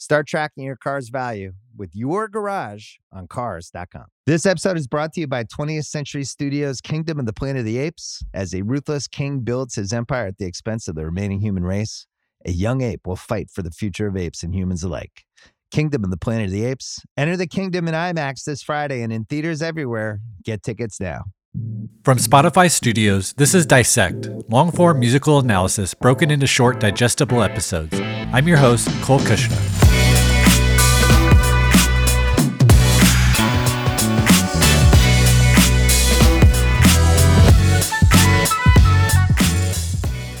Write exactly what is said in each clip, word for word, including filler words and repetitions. Start tracking your car's value with your garage on Cars dot com. This episode is brought to you by twentieth Century Studios' Kingdom of the Planet of the Apes. As a ruthless king builds his empire at the expense of the remaining human race, a young ape will fight for the future of apes and humans alike. Kingdom of the Planet of the Apes. Enter the kingdom in IMAX this Friday and in theaters everywhere. Get tickets now. From Spotify Studios, this is Dissect, long-form musical analysis broken into short, digestible episodes. I'm your host, Cole Kushner.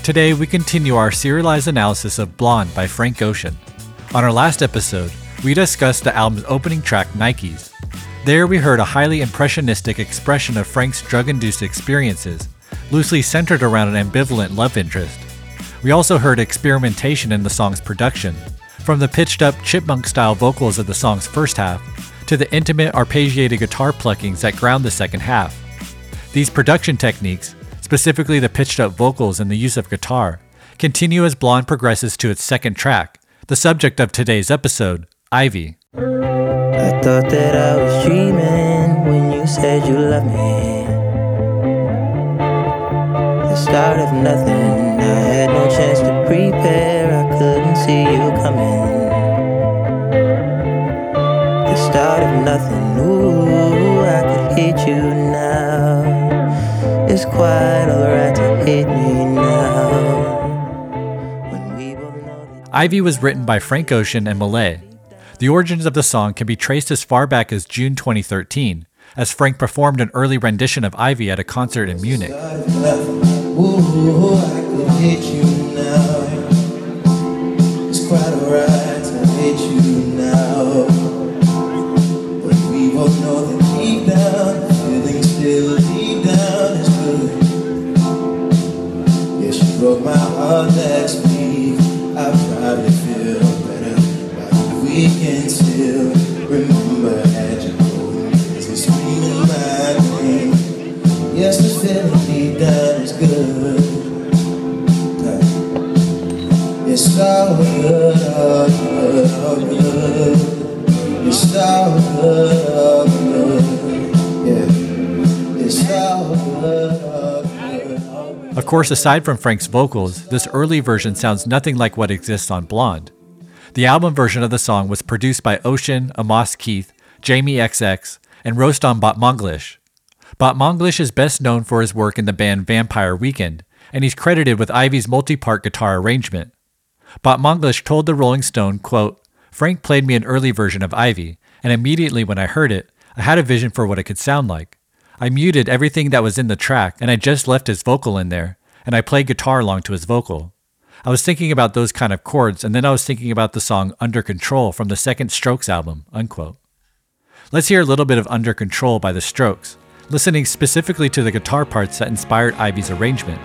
Today, we continue our serialized analysis of Blonde by Frank Ocean. On our last episode, we discussed the album's opening track, Nikes. There we heard a highly impressionistic expression of Frank's drug-induced experiences, loosely centered around an ambivalent love interest. We also heard experimentation in the song's production, from the pitched-up chipmunk-style vocals of the song's first half to the intimate arpeggiated guitar pluckings that ground the second half. These production techniques, specifically the pitched-up vocals and the use of guitar, continue as Blonde progresses to its second track, the subject of today's episode, Ivy. I thought that I was dreaming when you said you loved me. The start of nothing, I had no chance to prepare, I couldn't see you coming. The start of nothing, ooh, I could hate you now. It's quite alright to hate me now. When we both know that Ivy was written by Frank Ocean and Malay. The origins of the song can be traced as far back as June twenty thirteen, as Frank performed an early rendition of Ivy at a concert in Munich. Of course, aside from Frank's vocals, this early version sounds nothing like what exists on Blonde. The album version of the song was produced by Ocean, Amos Keith, Jamie X X, and Rostam Batmanglij. Batmanglij is best known for his work in the band Vampire Weekend, and he's credited with Ivy's multi-part guitar arrangement. Batmanglij told the Rolling Stone, quote, "Frank played me an early version of Ivy, and immediately when I heard it, I had a vision for what it could sound like. I muted everything that was in the track, and I just left his vocal in there, and I played guitar along to his vocal. I was thinking about those kind of chords, and then I was thinking about the song Under Control from the second Strokes album," unquote. Let's hear a little bit of Under Control by the Strokes, listening specifically to the guitar parts that inspired Ivy's arrangement.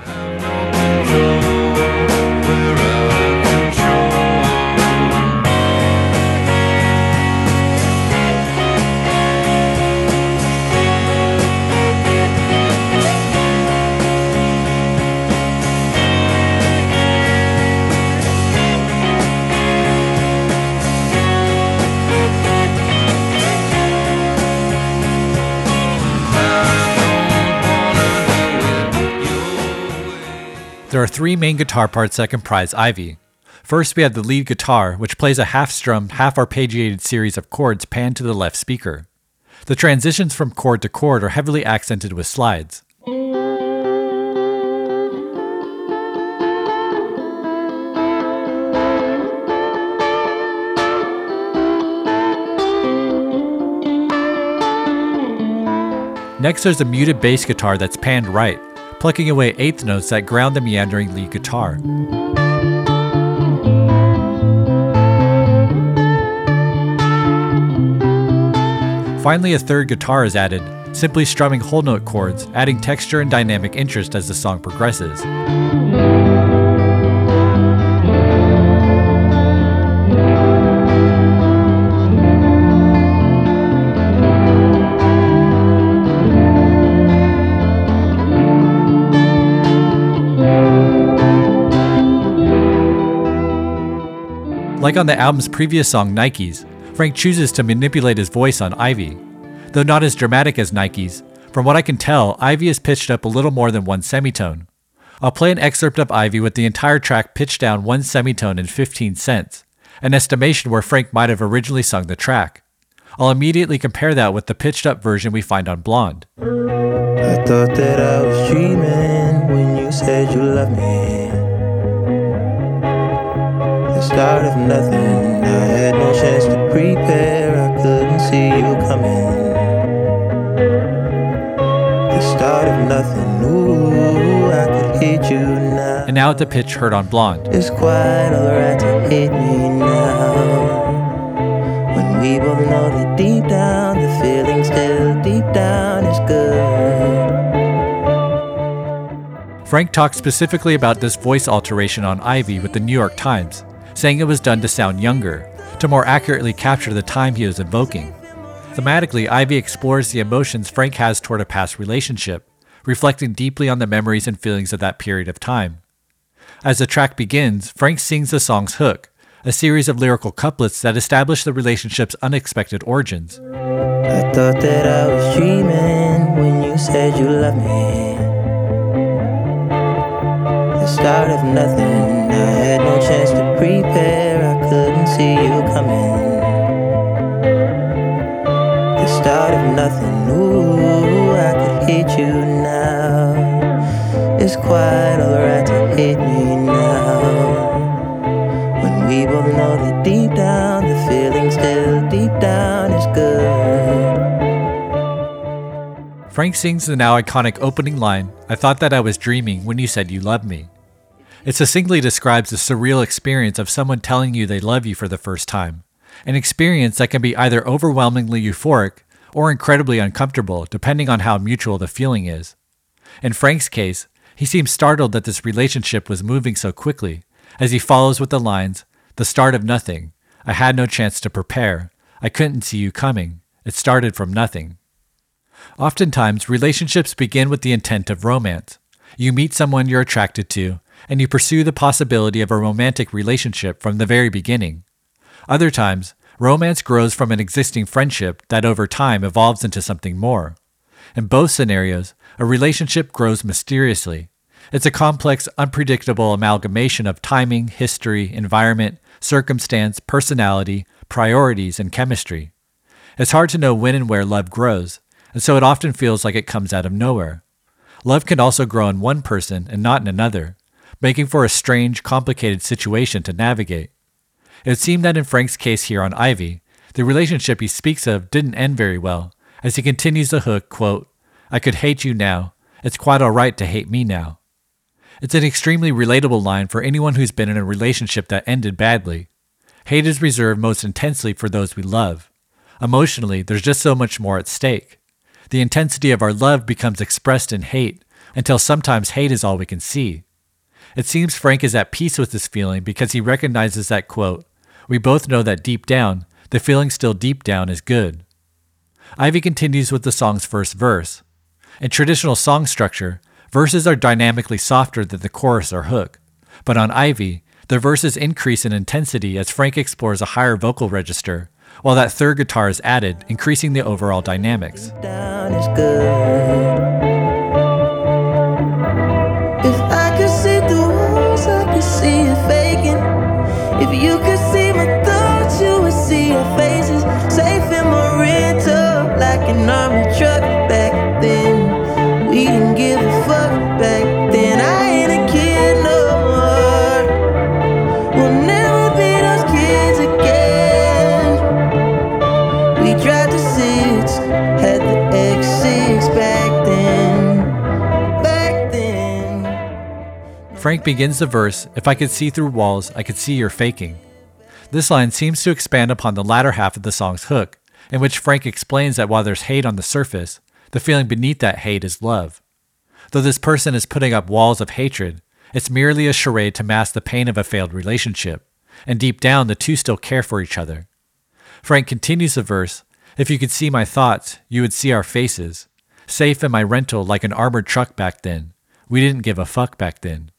There are three main guitar parts that comprise Ivy. First, we have the lead guitar, which plays a half-strummed, half-arpeggiated series of chords panned to the left speaker. The transitions from chord to chord are heavily accented with slides. Next, there's a muted bass guitar that's panned right, plucking away eighth notes that ground the meandering lead guitar. Finally, a third guitar is added, simply strumming whole note chords, adding texture and dynamic interest as the song progresses. Like on the album's previous song, Nikes, Frank chooses to manipulate his voice on Ivy. Though not as dramatic as Nikes, from what I can tell, Ivy is pitched up a little more than one semitone. I'll play an excerpt of Ivy with the entire track pitched down one semitone and fifteen cents, an estimation where Frank might have originally sung the track. I'll immediately compare that with the pitched up version we find on Blonde. I thought that I was dreaming when you said you loved me. Start of nothing, I had no chance to prepare, I couldn't see you coming. The start of nothing, ooh, I could hate you now. And now at the pitch heard on Blonde. It's quite alright to hate me now, when we both know that deep down, the feeling still deep down is good. Frank talked specifically about this voice alteration on Ivy with the New York Times, saying it was done to sound younger, to more accurately capture the time he was evoking. Thematically, Ivy explores the emotions Frank has toward a past relationship, reflecting deeply on the memories and feelings of that period of time. As the track begins, Frank sings the song's hook, a series of lyrical couplets that establish the relationship's unexpected origins. I thought that I was dreaming when you said you loved me. The start of nothing. I had no chance to prepare, I couldn't see you coming. The start of nothing, ooh, I could hate you now. It's quite alright to hate me now, when we both know that deep down, the feeling still deep down is good. Frank sings the now iconic opening line, I thought that I was dreaming when you said you loved me. It succinctly describes the surreal experience of someone telling you they love you for the first time, an experience that can be either overwhelmingly euphoric or incredibly uncomfortable, depending on how mutual the feeling is. In Frank's case, he seems startled that this relationship was moving so quickly, as he follows with the lines, the start of nothing, I had no chance to prepare, I couldn't see you coming, it started from nothing. Oftentimes, relationships begin with the intent of romance. You meet someone you're attracted to, and you pursue the possibility of a romantic relationship from the very beginning. Other times, romance grows from an existing friendship that over time evolves into something more. In both scenarios, a relationship grows mysteriously. It's a complex, unpredictable amalgamation of timing, history, environment, circumstance, personality, priorities, and chemistry. It's hard to know when and where love grows, and so it often feels like it comes out of nowhere. Love can also grow in one person and not in another, making for a strange, complicated situation to navigate. It seemed that in Frank's case here on Ivy, the relationship he speaks of didn't end very well, as he continues the hook, quote, I could hate you now, it's quite alright to hate me now. It's an extremely relatable line for anyone who's been in a relationship that ended badly. Hate is reserved most intensely for those we love. Emotionally, there's just so much more at stake. The intensity of our love becomes expressed in hate, until sometimes hate is all we can see. It seems Frank is at peace with this feeling because he recognizes that, quote, we both know that deep down, the feeling still deep down is good. Ivy continues with the song's first verse. In traditional song structure, verses are dynamically softer than the chorus or hook, but on Ivy, the verses increase in intensity as Frank explores a higher vocal register, while that third guitar is added, increasing the overall dynamics. Deep down is good. See it faking. If you could see my thoughts, you would see your faces. Safe in my rental, like an army truck. Back then, we didn't give a fuck. Back then, I ain't a kid no more. We'll never be those kids again. We tried to six, had the X six back then. Back then. Frank begins the verse, if I could see through walls, I could see you're faking. This line seems to expand upon the latter half of the song's hook, in which Frank explains that while there's hate on the surface, The feeling beneath that hate is love. Though this person is putting up walls of hatred, it's merely a charade to mask the pain of a failed relationship, and deep down the two still care for each other. Frank continues the verse, "If you could see my thoughts, you would see our faces. Safe in my rental like an armored truck back then. We didn't give a fuck back then."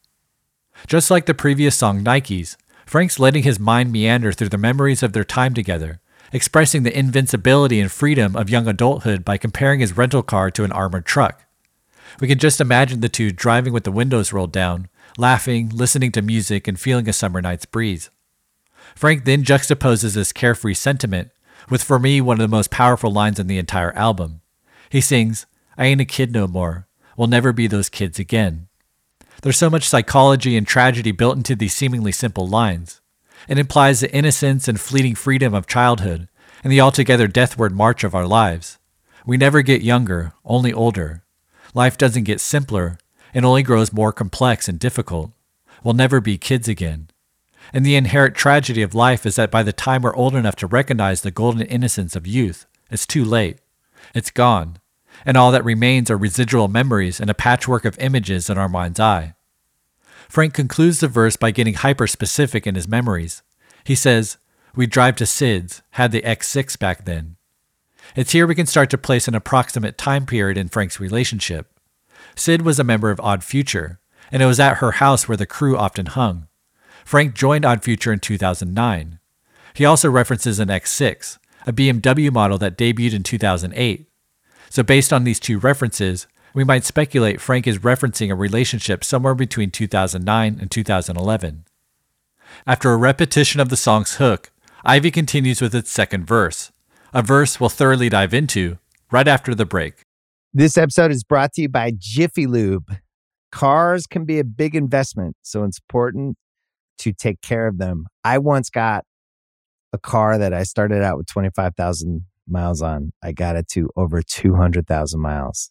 Just like the previous song, Nikes, Frank's letting his mind meander through the memories of their time together, expressing the invincibility and freedom of young adulthood by comparing his rental car to an armored truck. We can just imagine the two driving with the windows rolled down, laughing, listening to music, and feeling a summer night's breeze. Frank then juxtaposes this carefree sentiment with, for me, one of the most powerful lines in the entire album. He sings, "I ain't a kid no more. We'll never be those kids again." There's so much psychology and tragedy built into these seemingly simple lines. It implies the innocence and fleeting freedom of childhood and the altogether deathward march of our lives. We never get younger, only older. Life doesn't get simpler, and only grows more complex and difficult. We'll never be kids again. And the inherent tragedy of life is that by the time we're old enough to recognize the golden innocence of youth, it's too late. It's gone. And all that remains are residual memories and a patchwork of images in our mind's eye. Frank concludes the verse by getting hyper-specific in his memories. He says, "We drive to Sid's, had the X six back then." It's here we can start to place an approximate time period in Frank's relationship. Sid was a member of Odd Future, and it was at her house where the crew often hung. Frank joined Odd Future in two thousand nine. He also references an X six, a B M W model that debuted in two thousand eight. So based on these two references, we might speculate Frank is referencing a relationship somewhere between two thousand nine and two thousand eleven. After a repetition of the song's hook, Ivy continues with its second verse, a verse we'll thoroughly dive into right after the break. This episode is brought to you by Jiffy Lube. Cars can be a big investment, so it's important to take care of them. I once got a car that I started out with twenty-five thousand miles on. I got it to over two hundred thousand miles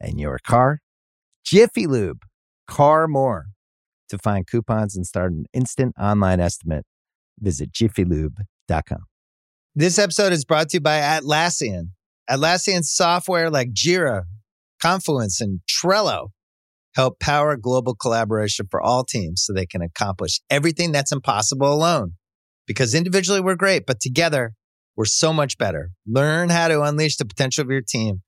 and your car. Jiffy Lube, car more. To find coupons and start an instant online estimate, visit jiffy lube dot com. This episode is brought to you by Atlassian. Atlassian software like Jira, Confluence, and Trello help power global collaboration for all teams so they can accomplish everything that's impossible alone. Because individually we're great, but together we're so much better. Learn how to unleash the potential of your team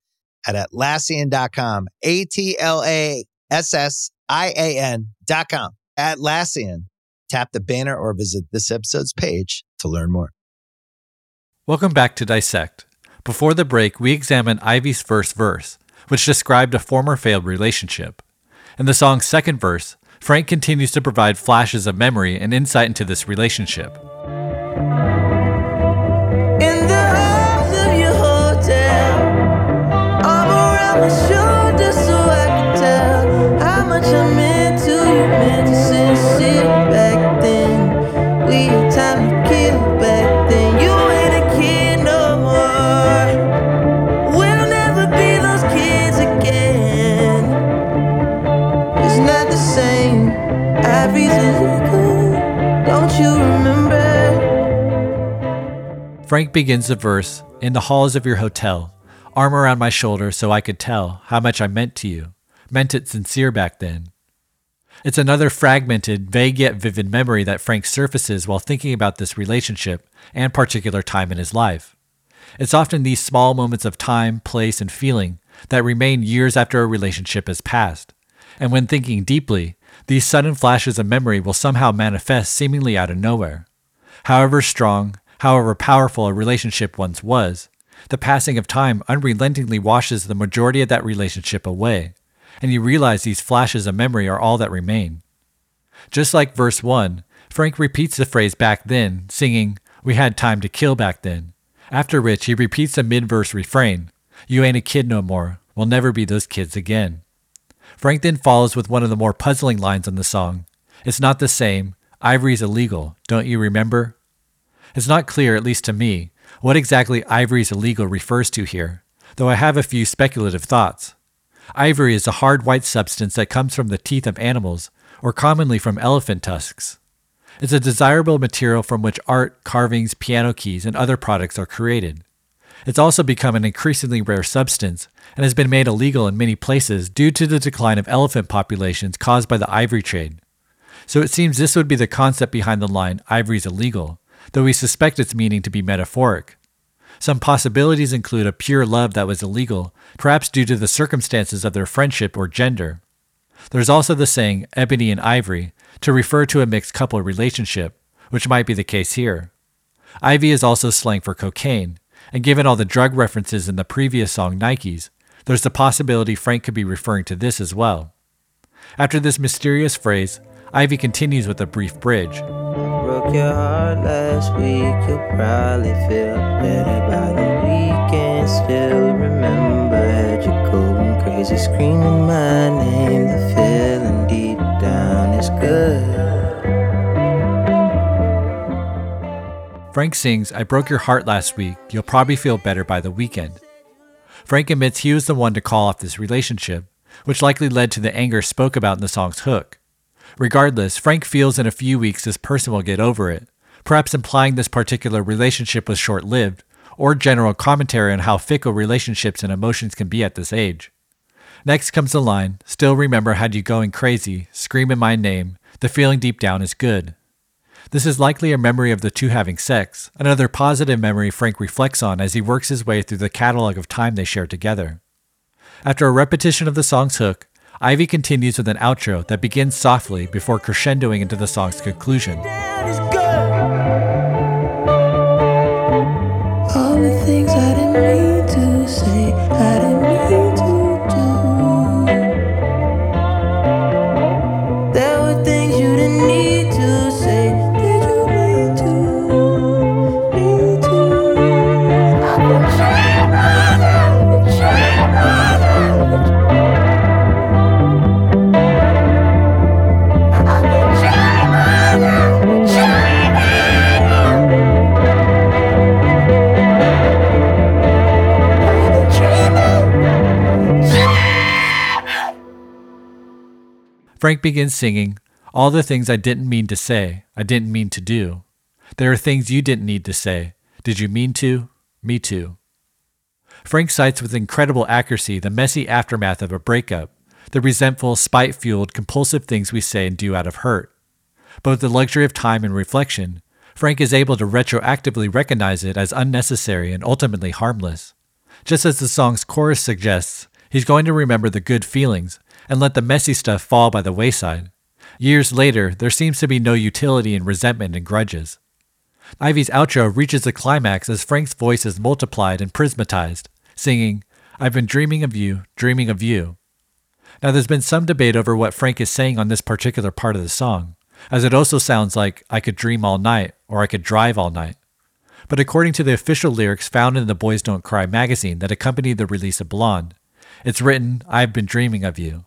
at Atlassian dot com. A T L A S S I A N dot com. Atlassian. Tap the banner or visit this episode's page to learn more. Welcome back to Dissect. Before the break, we examined Ivy's first verse, which described a former failed relationship. In the song's second verse, Frank continues to provide flashes of memory and insight into this relationship. In the halls of your hotel, arm around my shoulder so I can tell how much I meant to you, meant to sincere back then. We had time to kill back then. You ain't a kid no more. We'll never be those kids again. It's not the same. I reasons good. Don't you remember? Frank begins the verse, "In the halls of your hotel, arm around my shoulder so I could tell how much I meant to you, meant it sincere back then." It's another fragmented, vague yet vivid memory that Frank surfaces while thinking about this relationship and particular time in his life. It's often these small moments of time, place, and feeling that remain years after a relationship has passed. And when thinking deeply, these sudden flashes of memory will somehow manifest seemingly out of nowhere. However strong, however powerful a relationship once was, the passing of time unrelentingly washes the majority of that relationship away, and you realize these flashes of memory are all that remain. Just like verse one, Frank repeats the phrase "back then," singing, "We had time to kill back then," after which he repeats the mid-verse refrain, "You ain't a kid no more, We'll never be those kids again. Frank then follows with one of the more puzzling lines on the song. It's not the same. Ivory's illegal. Don't you remember? It's not clear, at least to me, what exactly Ivory's illegal refers to here, though I have a few speculative thoughts. Ivory is a hard white substance that comes from the teeth of animals, or commonly from elephant tusks. It's a desirable material from which art, carvings, piano keys, and other products are created. It's also become an increasingly rare substance and has been made illegal in many places due to the decline of elephant populations caused by the ivory trade. So it seems this would be the concept behind the line, ivory's illegal, though we suspect its meaning to be metaphoric. Some possibilities include a pure love that was illegal, perhaps due to the circumstances of their friendship or gender. There's also the saying, ebony and ivory, to refer to a mixed couple relationship, which might be the case here. Ivy is also slang for cocaine, and given all the drug references in the previous song Nikes, there's the possibility Frank could be referring to this as well. After this mysterious phrase, Ivy continues with a brief bridge. Broke your heart last week, you'll probably feel better by the weekend. Still remember, had you going crazy, screaming my name. The feeling deep down is good. Frank sings, I broke your heart last week, you'll probably feel better by the weekend. Frank admits he was the one to call off this relationship, which likely led to the anger spoke about in the song's hook. Regardless, Frank feels in a few weeks this person will get over it, perhaps implying this particular relationship was short-lived, or general commentary on how fickle relationships and emotions can be at this age. Next comes the line, still remember had you going crazy, screaming my name, the feeling deep down is good. This is likely a memory of the two having sex, another positive memory Frank reflects on as he works his way through the catalog of time they share together. After a repetition of the song's hook, Ivy continues with an outro that begins softly before crescendoing into the song's conclusion. All the things I didn't mean to say, I didn't mean to do. There were things you didn't need to say, did you need to, need to. Frank begins singing, all the things I didn't mean to say, I didn't mean to do. There are things you didn't need to say. Did you mean to? Me too. Frank cites with incredible accuracy the messy aftermath of a breakup, the resentful, spite-fueled, compulsive things we say and do out of hurt. But with the luxury of time and reflection, Frank is able to retroactively recognize it as unnecessary and ultimately harmless. Just as the song's chorus suggests, he's going to remember the good feelings and let the messy stuff fall by the wayside. Years later, there seems to be no utility in resentment and grudges. Ivy's outro reaches a climax as Frank's voice is multiplied and prismatized, singing, I've been dreaming of you, dreaming of you. Now there's been some debate over what Frank is saying on this particular part of the song, as it also sounds like I could dream all night or I could drive all night. But according to the official lyrics found in the Boys Don't Cry magazine that accompanied the release of Blonde, it's written, I've been dreaming of you.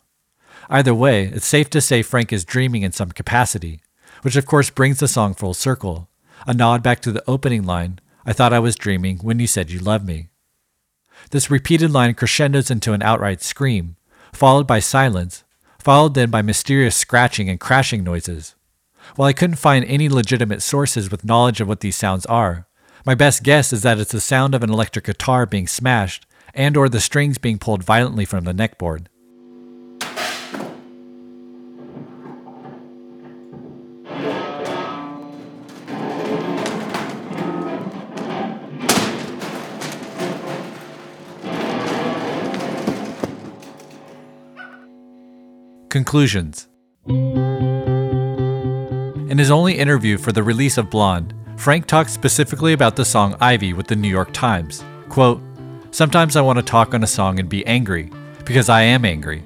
Either way, it's safe to say Frank is dreaming in some capacity, which of course brings the song full circle, a nod back to the opening line, I thought I was dreaming when you said you loved me. This repeated line crescendos into an outright scream, followed by silence, followed then by mysterious scratching and crashing noises. While I couldn't find any legitimate sources with knowledge of what these sounds are, my best guess is that it's the sound of an electric guitar being smashed and or the strings being pulled violently from the neckboard. Conclusions. In his only interview for the release of Blonde, Frank talks specifically about the song Ivy with the New York Times. Quote, sometimes I want to talk on a song and be angry, because I am angry.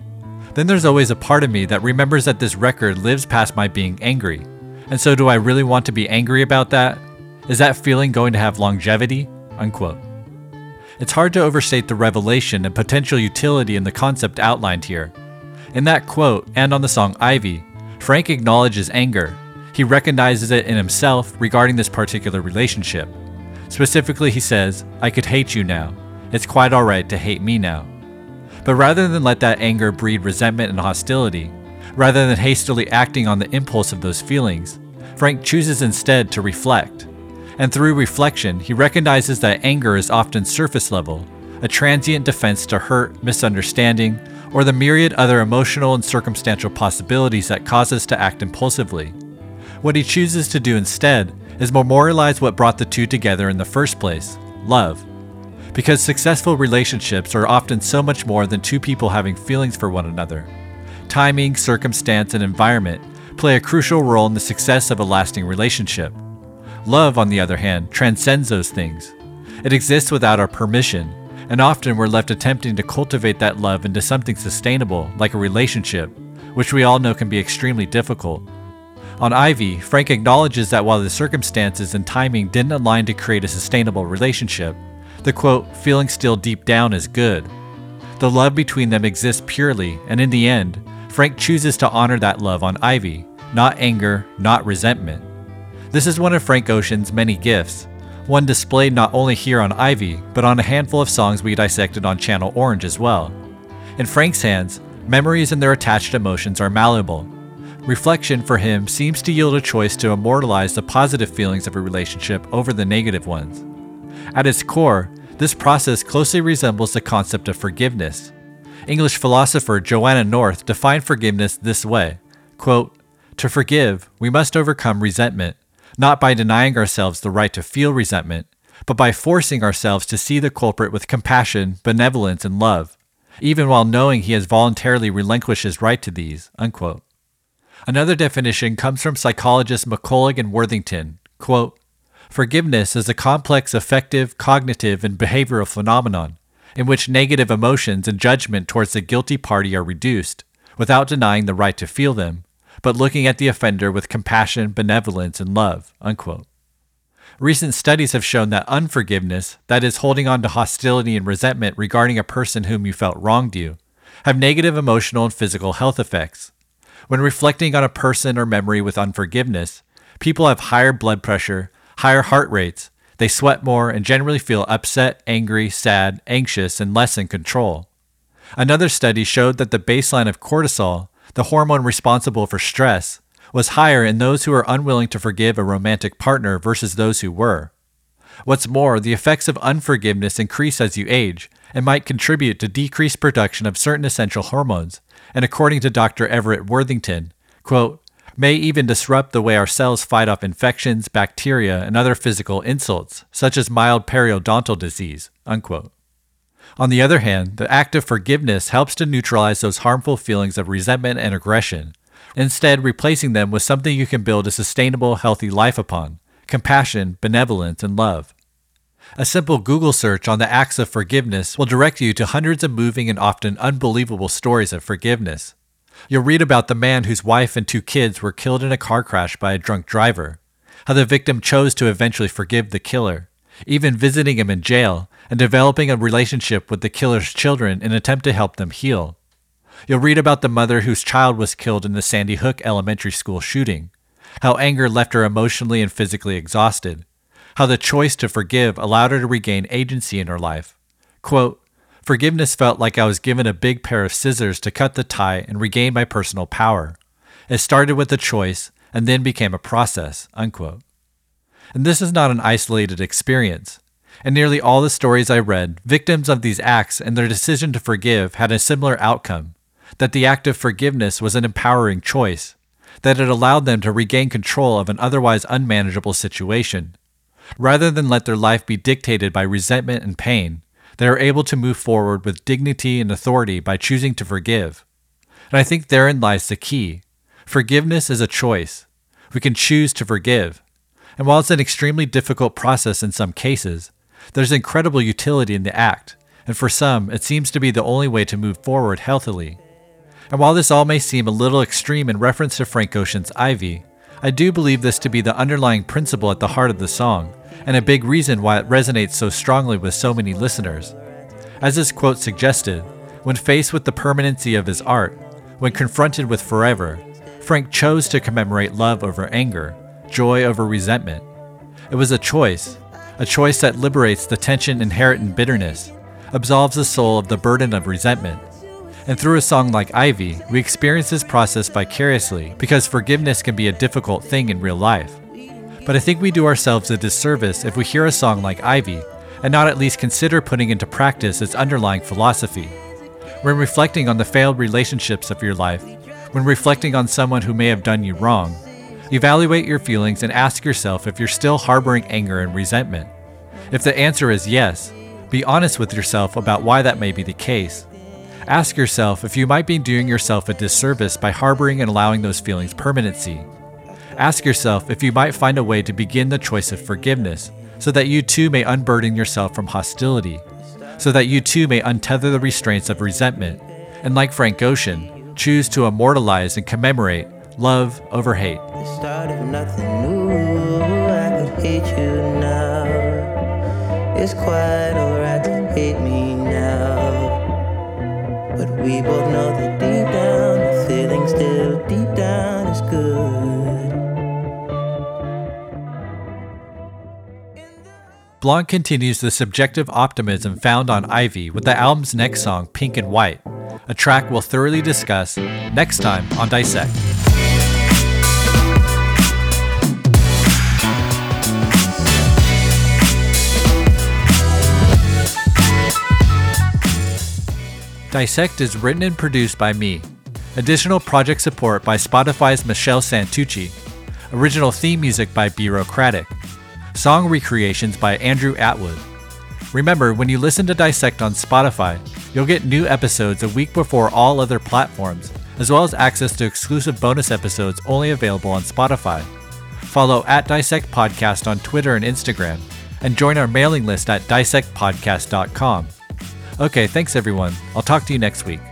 Then there's always a part of me that remembers that this record lives past my being angry. And so do I really want to be angry about that? Is that feeling going to have longevity? Unquote. It's hard to overstate the revelation and potential utility in the concept outlined here. In that quote, and on the song Ivy, Frank acknowledges anger. He recognizes it in himself regarding this particular relationship. Specifically, he says, "I could hate you now. It's quite alright to hate me now." But rather than let that anger breed resentment and hostility, rather than hastily acting on the impulse of those feelings, Frank chooses instead to reflect. And through reflection, he recognizes that anger is often surface level, a transient defense to hurt, misunderstanding, or the myriad other emotional and circumstantial possibilities that cause us to act impulsively. What he chooses to do instead is memorialize what brought the two together in the first place, love. Because successful relationships are often so much more than two people having feelings for one another. Timing, circumstance, and environment play a crucial role in the success of a lasting relationship. Love, on the other hand, transcends those things. It exists without our permission, and often we're left attempting to cultivate that love into something sustainable, like a relationship, which we all know can be extremely difficult. On Ivy, Frank acknowledges that while the circumstances and timing didn't align to create a sustainable relationship, the quote, "feeling still deep down is good." The love between them exists purely, and in the end, Frank chooses to honor that love on Ivy, not anger, not resentment. This is one of Frank Ocean's many gifts, one displayed not only here on Ivy, but on a handful of songs we dissected on Channel Orange as well. In Frank's hands, memories and their attached emotions are malleable. Reflection for him seems to yield a choice to immortalize the positive feelings of a relationship over the negative ones. At its core, this process closely resembles the concept of forgiveness. English philosopher Joanna North defined forgiveness this way, quote, "To forgive, we must overcome resentment, not by denying ourselves the right to feel resentment, but by forcing ourselves to see the culprit with compassion, benevolence, and love, even while knowing he has voluntarily relinquished his right to these," unquote. Another definition comes from psychologists McCullough and Worthington, quote, "Forgiveness is a complex affective, cognitive, and behavioral phenomenon in which negative emotions and judgment towards the guilty party are reduced, without denying the right to feel them, but looking at the offender with compassion, benevolence, and love," unquote. Recent studies have shown that unforgiveness, that is holding on to hostility and resentment regarding a person whom you felt wronged you, have negative emotional and physical health effects. When reflecting on a person or memory with unforgiveness, people have higher blood pressure, higher heart rates, they sweat more, and generally feel upset, angry, sad, anxious, and less in control. Another study showed that the baseline of cortisol, the hormone responsible for stress, was higher in those who are unwilling to forgive a romantic partner versus those who were. What's more, the effects of unforgiveness increase as you age and might contribute to decreased production of certain essential hormones, and according to Doctor Everett Worthington, quote, "may even disrupt the way our cells fight off infections, bacteria, and other physical insults, such as mild periodontal disease," unquote. On the other hand, the act of forgiveness helps to neutralize those harmful feelings of resentment and aggression, instead replacing them with something you can build a sustainable, healthy life upon, compassion, benevolence, and love. A simple Google search on the acts of forgiveness will direct you to hundreds of moving and often unbelievable stories of forgiveness. You'll read about the man whose wife and two kids were killed in a car crash by a drunk driver, how the victim chose to eventually forgive the killer, even visiting him in jail and developing a relationship with the killer's children in an attempt to help them heal. You'll read about the mother whose child was killed in the Sandy Hook Elementary School shooting, how anger left her emotionally and physically exhausted, how the choice to forgive allowed her to regain agency in her life. Quote, "Forgiveness felt like I was given a big pair of scissors to cut the tie and regain my personal power. It started with a choice and then became a process," unquote. And this is not an isolated experience. In nearly all the stories I read, victims of these acts and their decision to forgive had a similar outcome, that the act of forgiveness was an empowering choice, that it allowed them to regain control of an otherwise unmanageable situation. Rather than let their life be dictated by resentment and pain, they are able to move forward with dignity and authority by choosing to forgive. And I think therein lies the key. Forgiveness is a choice. We can choose to forgive. And while it's an extremely difficult process in some cases, there's incredible utility in the act, and for some, it seems to be the only way to move forward healthily. And while this all may seem a little extreme in reference to Frank Ocean's Ivy, I do believe this to be the underlying principle at the heart of the song, and a big reason why it resonates so strongly with so many listeners. As his quote suggested, when faced with the permanency of his art, when confronted with forever, Frank chose to commemorate love over anger, joy over resentment. It was a choice, a choice that liberates the tension inherent in bitterness, absolves the soul of the burden of resentment. And through a song like Ivy, we experience this process vicariously because forgiveness can be a difficult thing in real life. But I think we do ourselves a disservice if we hear a song like Ivy and not at least consider putting into practice its underlying philosophy. When reflecting on the failed relationships of your life, when reflecting on someone who may have done you wrong, evaluate your feelings and ask yourself if you're still harboring anger and resentment. If the answer is yes, be honest with yourself about why that may be the case. Ask yourself if you might be doing yourself a disservice by harboring and allowing those feelings permanency. Ask yourself if you might find a way to begin the choice of forgiveness, so that you too may unburden yourself from hostility, so that you too may untether the restraints of resentment, and like Frank Ocean, choose to immortalize and commemorate love over hate. The start of nothing new, I could hate you now. It's quite alright to hate me now. But we both know that deep down, the feeling still deep down is good. Blonde continues the subjective optimism found on Ivy with the album's next song, Pink and White, a track we'll thoroughly discuss next time on Dissect. Dissect is written and produced by me. Additional project support by Spotify's Michelle Santucci. Original theme music by Bureaucratic. Song recreations by Andrew Atwood. Remember, when you listen to Dissect on Spotify, you'll get new episodes a week before all other platforms, as well as access to exclusive bonus episodes only available on Spotify. Follow at Dissect Podcast on Twitter and Instagram, and join our mailing list at dissect podcast dot com. Okay, thanks everyone. I'll talk to you next week.